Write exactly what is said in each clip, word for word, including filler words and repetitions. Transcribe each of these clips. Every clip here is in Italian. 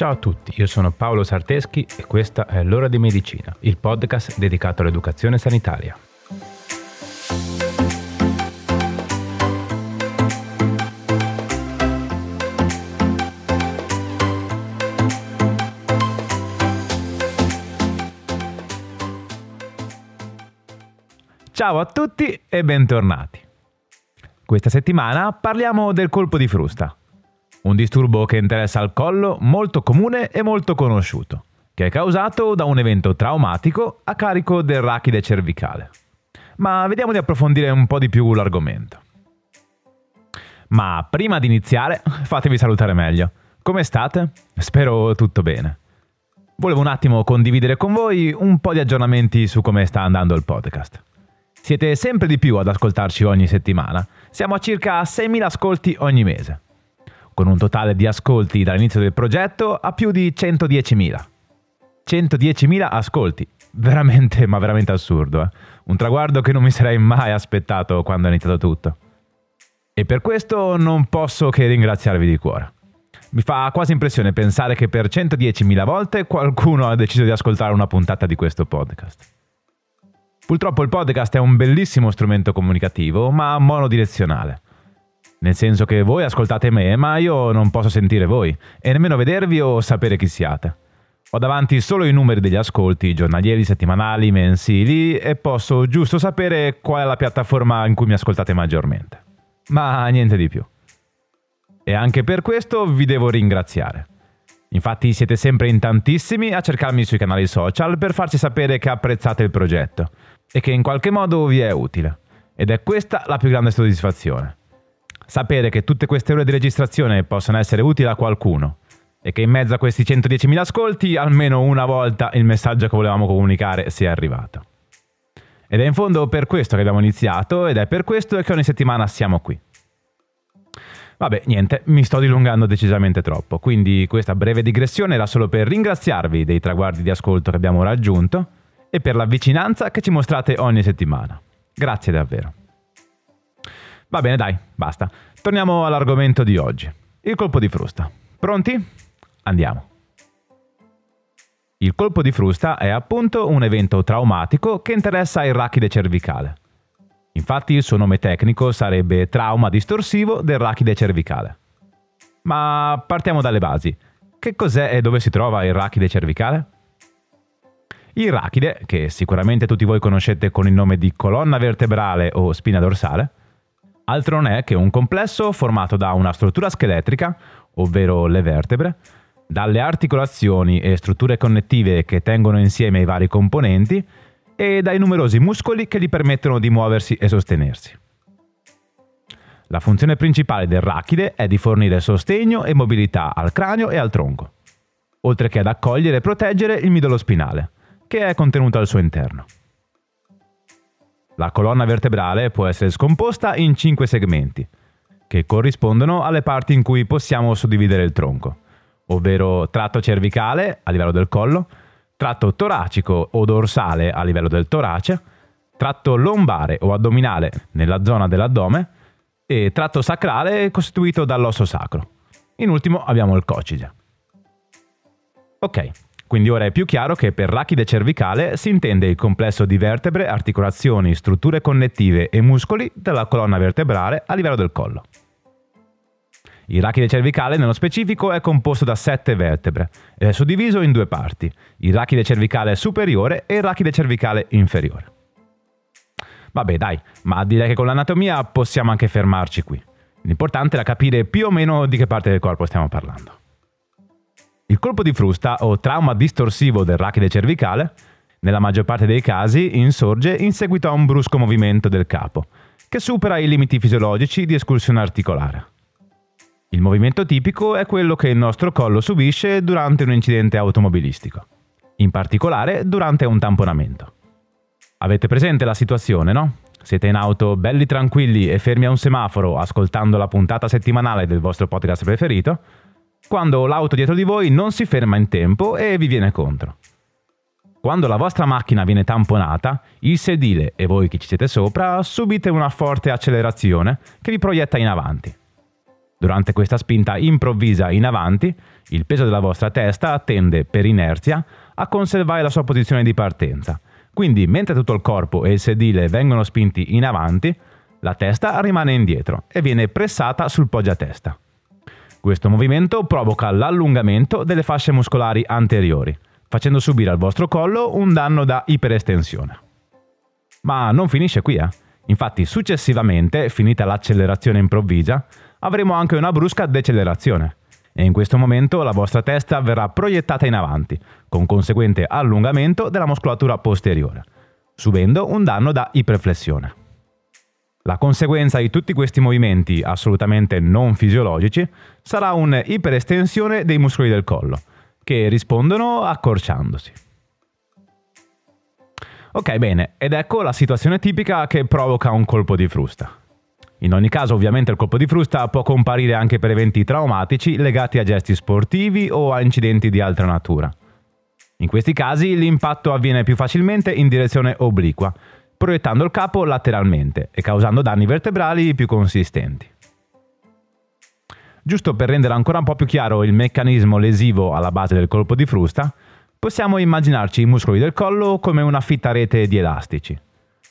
Ciao a tutti, io sono Paolo Sarteschi e questa è L'Ora di Medicina, il podcast dedicato all'educazione sanitaria. Ciao a tutti e bentornati. Questa settimana parliamo del colpo di frusta, un disturbo che interessa al collo molto comune e molto conosciuto, che è causato da un evento traumatico a carico del rachide cervicale. Ma vediamo di approfondire un po' di più l'argomento. Ma prima di iniziare, fatevi salutare meglio. Come state? Spero tutto bene. Volevo un attimo condividere con voi un po' di aggiornamenti su come sta andando il podcast. Siete sempre di più ad ascoltarci ogni settimana, siamo a circa seimila ascolti ogni mese, con un totale di ascolti dall'inizio del progetto a più di centodiecimila. centodiecimila ascolti, veramente, ma veramente assurdo, eh? Un traguardo che non mi sarei mai aspettato quando è iniziato tutto. E per questo non posso che ringraziarvi di cuore. Mi fa quasi impressione pensare che per centodiecimila volte qualcuno ha deciso di ascoltare una puntata di questo podcast. Purtroppo il podcast è un bellissimo strumento comunicativo, ma monodirezionale. Nel senso che voi ascoltate me, ma io non posso sentire voi, e nemmeno vedervi o sapere chi siate. Ho davanti solo i numeri degli ascolti, giornalieri, settimanali, mensili, e posso giusto sapere qual è la piattaforma in cui mi ascoltate maggiormente. Ma niente di più. E anche per questo vi devo ringraziare. Infatti siete sempre in tantissimi a cercarmi sui canali social per farci sapere che apprezzate il progetto e che in qualche modo vi è utile. Ed è questa la più grande soddisfazione. Sapere che tutte queste ore di registrazione possono essere utili a qualcuno e che in mezzo a questi centodiecimila ascolti almeno una volta il messaggio che volevamo comunicare sia arrivato. Ed è in fondo per questo che abbiamo iniziato ed è per questo che ogni settimana siamo qui. Vabbè, niente, mi sto dilungando decisamente troppo, quindi questa breve digressione era solo per ringraziarvi dei traguardi di ascolto che abbiamo raggiunto e per la vicinanza che ci mostrate ogni settimana. Grazie davvero. Va bene, dai, basta. Torniamo all'argomento di oggi, il colpo di frusta. Pronti? Andiamo. Il colpo di frusta è appunto un evento traumatico che interessa il rachide cervicale. Infatti il suo nome tecnico sarebbe trauma distorsivo del rachide cervicale. Ma partiamo dalle basi. Che cos'è e dove si trova il rachide cervicale? Il rachide, che sicuramente tutti voi conoscete con il nome di colonna vertebrale o spina dorsale, altro non è che un complesso formato da una struttura scheletrica, ovvero le vertebre, dalle articolazioni e strutture connettive che tengono insieme i vari componenti, e dai numerosi muscoli che gli permettono di muoversi e sostenersi. La funzione principale del rachide è di fornire sostegno e mobilità al cranio e al tronco, oltre che ad accogliere e proteggere il midollo spinale, che è contenuto al suo interno. La colonna vertebrale può essere scomposta in cinque segmenti, che corrispondono alle parti in cui possiamo suddividere il tronco, ovvero tratto cervicale a livello del collo, tratto toracico o dorsale a livello del torace, tratto lombare o addominale nella zona dell'addome e tratto sacrale costituito dall'osso sacro. In ultimo abbiamo il coccige. Ok, quindi ora è più chiaro che per rachide cervicale si intende il complesso di vertebre, articolazioni, strutture connettive e muscoli della colonna vertebrale a livello del collo. Il rachide cervicale nello specifico è composto da sette vertebre ed è suddiviso in due parti, il rachide cervicale superiore e il rachide cervicale inferiore. Vabbè dai, ma direi che con l'anatomia possiamo anche fermarci qui. L'importante era capire più o meno di che parte del corpo stiamo parlando. Il colpo di frusta o trauma distorsivo del rachide cervicale, nella maggior parte dei casi, insorge in seguito a un brusco movimento del capo, che supera i limiti fisiologici di escursione articolare. Il movimento tipico è quello che il nostro collo subisce durante un incidente automobilistico, in particolare durante un tamponamento. Avete presente la situazione, no? Siete in auto belli tranquilli e fermi a un semaforo ascoltando la puntata settimanale del vostro podcast preferito, quando l'auto dietro di voi non si ferma in tempo e vi viene contro. Quando la vostra macchina viene tamponata, il sedile e voi che ci siete sopra subite una forte accelerazione che vi proietta in avanti. Durante questa spinta improvvisa in avanti, il peso della vostra testa tende, per inerzia, a conservare la sua posizione di partenza. Quindi, mentre tutto il corpo e il sedile vengono spinti in avanti, la testa rimane indietro e viene pressata sul poggiatesta. Questo movimento provoca l'allungamento delle fasce muscolari anteriori, facendo subire al vostro collo un danno da iperestensione. Ma non finisce qui, eh? Infatti, successivamente, finita l'accelerazione improvvisa, avremo anche una brusca decelerazione e in questo momento la vostra testa verrà proiettata in avanti, con conseguente allungamento della muscolatura posteriore, subendo un danno da iperflessione. La conseguenza di tutti questi movimenti assolutamente non fisiologici sarà un'iperestensione dei muscoli del collo, che rispondono accorciandosi. Ok, bene, ed ecco la situazione tipica che provoca un colpo di frusta. In ogni caso, ovviamente, il colpo di frusta può comparire anche per eventi traumatici legati a gesti sportivi o a incidenti di altra natura. In questi casi l'impatto avviene più facilmente in direzione obliqua, proiettando il capo lateralmente e causando danni vertebrali più consistenti. Giusto per rendere ancora un po' più chiaro il meccanismo lesivo alla base del colpo di frusta, possiamo immaginarci i muscoli del collo come una fitta rete di elastici.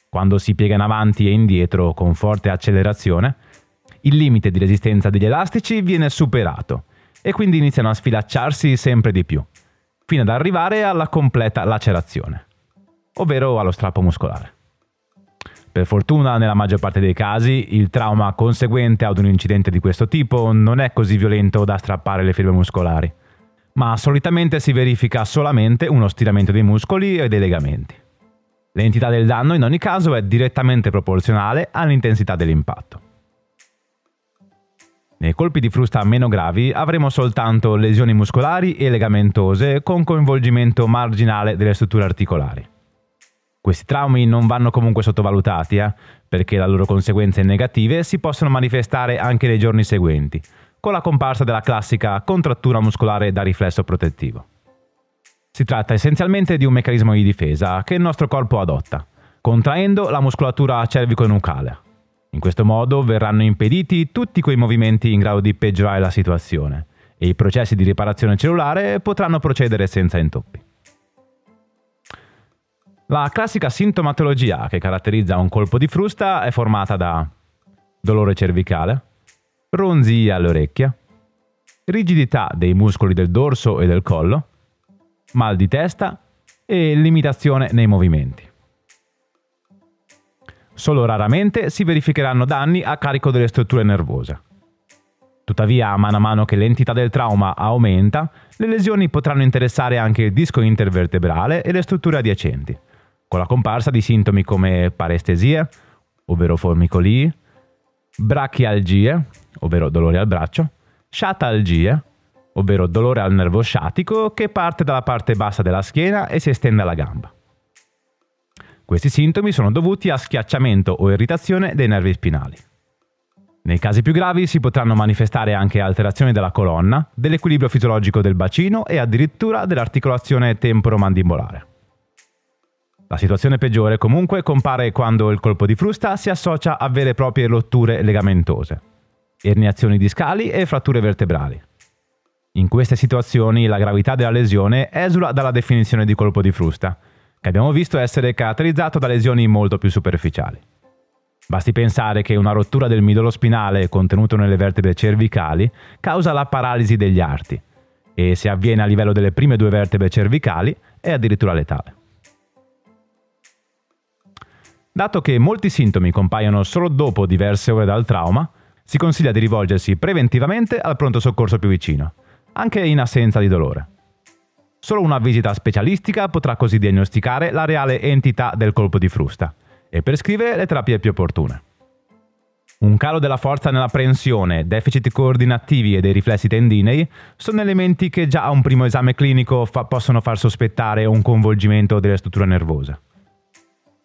Quando si piega in avanti e indietro con forte accelerazione, il limite di resistenza degli elastici viene superato e quindi iniziano a sfilacciarsi sempre di più, fino ad arrivare alla completa lacerazione, ovvero allo strappo muscolare. Per fortuna, nella maggior parte dei casi, il trauma conseguente ad un incidente di questo tipo non è così violento da strappare le fibre muscolari, ma solitamente si verifica solamente uno stiramento dei muscoli e dei legamenti. L'entità del danno in ogni caso è direttamente proporzionale all'intensità dell'impatto. Nei colpi di frusta meno gravi avremo soltanto lesioni muscolari e legamentose con coinvolgimento marginale delle strutture articolari. Questi traumi non vanno comunque sottovalutati, eh, perché le loro conseguenze negative si possono manifestare anche nei giorni seguenti, con la comparsa della classica contrattura muscolare da riflesso protettivo. Si tratta essenzialmente di un meccanismo di difesa che il nostro corpo adotta, contraendo la muscolatura cervico-nucale. In questo modo verranno impediti tutti quei movimenti in grado di peggiorare la situazione e i processi di riparazione cellulare potranno procedere senza intoppi. La classica sintomatologia che caratterizza un colpo di frusta è formata da dolore cervicale, ronzii all'orecchia, rigidità dei muscoli del dorso e del collo, mal di testa e limitazione nei movimenti. Solo raramente si verificheranno danni a carico delle strutture nervose. Tuttavia, man mano che l'entità del trauma aumenta, le lesioni potranno interessare anche il disco intervertebrale e le strutture adiacenti, con la comparsa di sintomi come parestesie, ovvero formicolii, brachialgie, ovvero dolore al braccio, sciatalgie, ovvero dolore al nervo sciatico che parte dalla parte bassa della schiena e si estende alla gamba. Questi sintomi sono dovuti a schiacciamento o irritazione dei nervi spinali. Nei casi più gravi si potranno manifestare anche alterazioni della colonna, dell'equilibrio fisiologico del bacino e addirittura dell'articolazione temporomandibolare. La situazione peggiore comunque compare quando il colpo di frusta si associa a vere e proprie rotture legamentose, erniazioni discali e fratture vertebrali. In queste situazioni la gravità della lesione esula dalla definizione di colpo di frusta, che abbiamo visto essere caratterizzato da lesioni molto più superficiali. Basti pensare che una rottura del midollo spinale contenuto nelle vertebre cervicali causa la paralisi degli arti e, se avviene a livello delle prime due vertebre cervicali, è addirittura letale. Dato che molti sintomi compaiono solo dopo diverse ore dal trauma, si consiglia di rivolgersi preventivamente al pronto soccorso più vicino, anche in assenza di dolore. Solo una visita specialistica potrà così diagnosticare la reale entità del colpo di frusta e prescrivere le terapie più opportune. Un calo della forza nell'apprensione, deficit coordinativi e dei riflessi tendinei sono elementi che già a un primo esame clinico fa- possono far sospettare un coinvolgimento delle strutture nervose.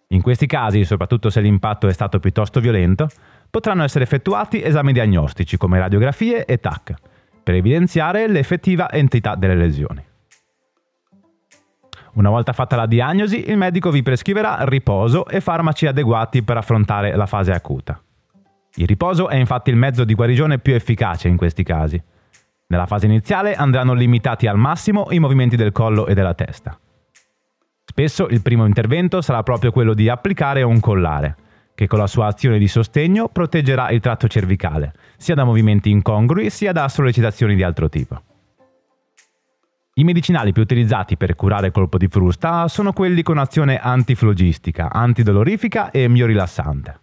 In questi casi, soprattutto se l'impatto è stato piuttosto violento, potranno essere effettuati esami diagnostici come radiografie e T A C, per evidenziare l'effettiva entità delle lesioni. Una volta fatta la diagnosi, il medico vi prescriverà riposo e farmaci adeguati per affrontare la fase acuta. Il riposo è infatti il mezzo di guarigione più efficace in questi casi. Nella fase iniziale andranno limitati al massimo i movimenti del collo e della testa. Spesso il primo intervento sarà proprio quello di applicare un collare, che con la sua azione di sostegno proteggerà il tratto cervicale, sia da movimenti incongrui sia da sollecitazioni di altro tipo. I medicinali più utilizzati per curare colpo di frusta sono quelli con azione antiflogistica, antidolorifica e miorilassante.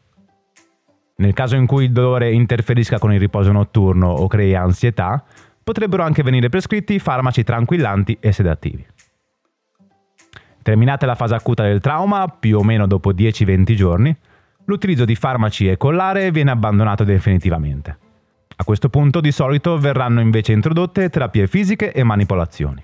Nel caso in cui il dolore interferisca con il riposo notturno o crei ansietà, potrebbero anche venire prescritti farmaci tranquillanti e sedativi. Terminata la fase acuta del trauma, più o meno dopo dieci venti giorni, l'utilizzo di farmaci e collare viene abbandonato definitivamente. A questo punto di solito verranno invece introdotte terapie fisiche e manipolazioni.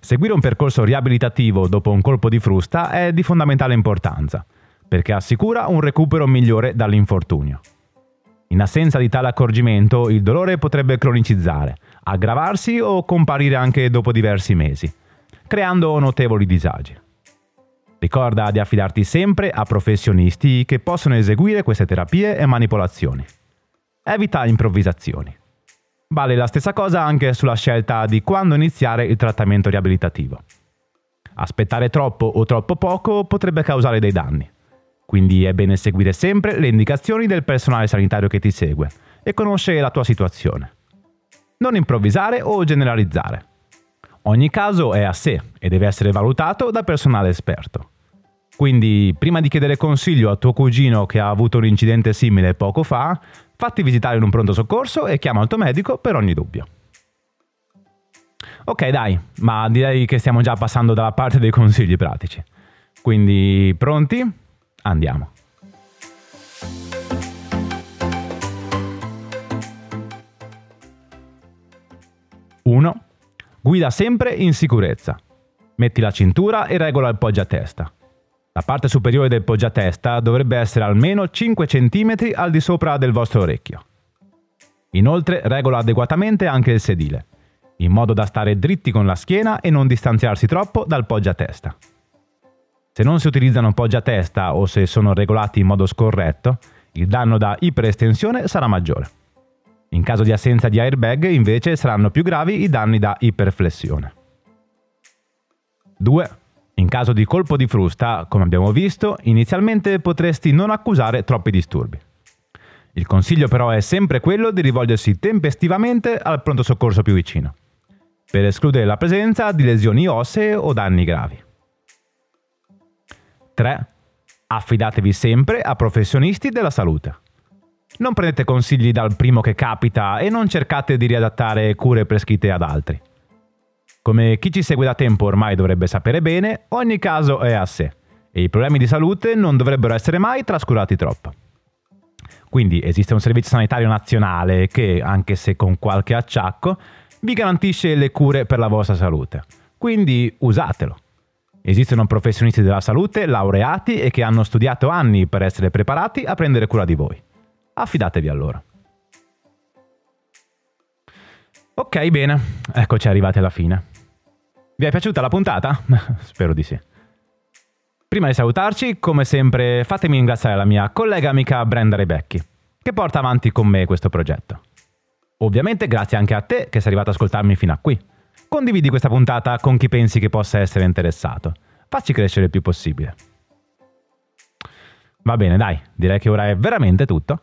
Seguire un percorso riabilitativo dopo un colpo di frusta è di fondamentale importanza, perché assicura un recupero migliore dall'infortunio. In assenza di tale accorgimento, il dolore potrebbe cronicizzare, aggravarsi o comparire anche dopo diversi mesi, creando notevoli disagi. Ricorda di affidarti sempre a professionisti che possono eseguire queste terapie e manipolazioni. Evita improvvisazioni. Vale la stessa cosa anche sulla scelta di quando iniziare il trattamento riabilitativo. Aspettare troppo o troppo poco potrebbe causare dei danni. Quindi è bene seguire sempre le indicazioni del personale sanitario che ti segue e conosce la tua situazione. Non improvvisare o generalizzare. Ogni caso è a sé e deve essere valutato da personale esperto. Quindi, prima di chiedere consiglio a tuo cugino che ha avuto un incidente simile poco fa, fatti visitare in un pronto soccorso e chiama il tuo medico per ogni dubbio. Ok, dai, ma direi che stiamo già passando dalla parte dei consigli pratici. Quindi, pronti? Andiamo. uno. Guida sempre in sicurezza. Metti la cintura e regola il poggiatesta. La parte superiore del poggiatesta dovrebbe essere almeno cinque centimetri al di sopra del vostro orecchio. Inoltre regola adeguatamente anche il sedile, in modo da stare dritti con la schiena e non distanziarsi troppo dal poggiatesta. Se non si utilizzano poggiatesta o se sono regolati in modo scorretto, il danno da iperestensione sarà maggiore. In caso di assenza di airbag, invece, saranno più gravi i danni da iperflessione. due. In caso di colpo di frusta, come abbiamo visto, inizialmente potresti non accusare troppi disturbi. Il consiglio però è sempre quello di rivolgersi tempestivamente al pronto soccorso più vicino, per escludere la presenza di lesioni ossee o danni gravi. tre. Affidatevi sempre a professionisti della salute. Non prendete consigli dal primo che capita e non cercate di riadattare cure prescritte ad altri. Come chi ci segue da tempo ormai dovrebbe sapere bene, ogni caso è a sé e i problemi di salute non dovrebbero essere mai trascurati troppo. Quindi esiste un servizio sanitario nazionale che, anche se con qualche acciacco, vi garantisce le cure per la vostra salute. Quindi usatelo. Esistono professionisti della salute laureati e che hanno studiato anni per essere preparati a prendere cura di voi. Affidatevi a loro. Ok, bene, eccoci arrivati alla fine. Vi è piaciuta la puntata? Spero di sì. Prima di salutarci, come sempre, fatemi ringraziare la mia collega amica Brenda Rebecchi, che porta avanti con me questo progetto. Ovviamente grazie anche a te che sei arrivato ad ascoltarmi fino a qui. Condividi questa puntata con chi pensi che possa essere interessato. Facci crescere il più possibile. Va bene, dai, direi che ora è veramente tutto.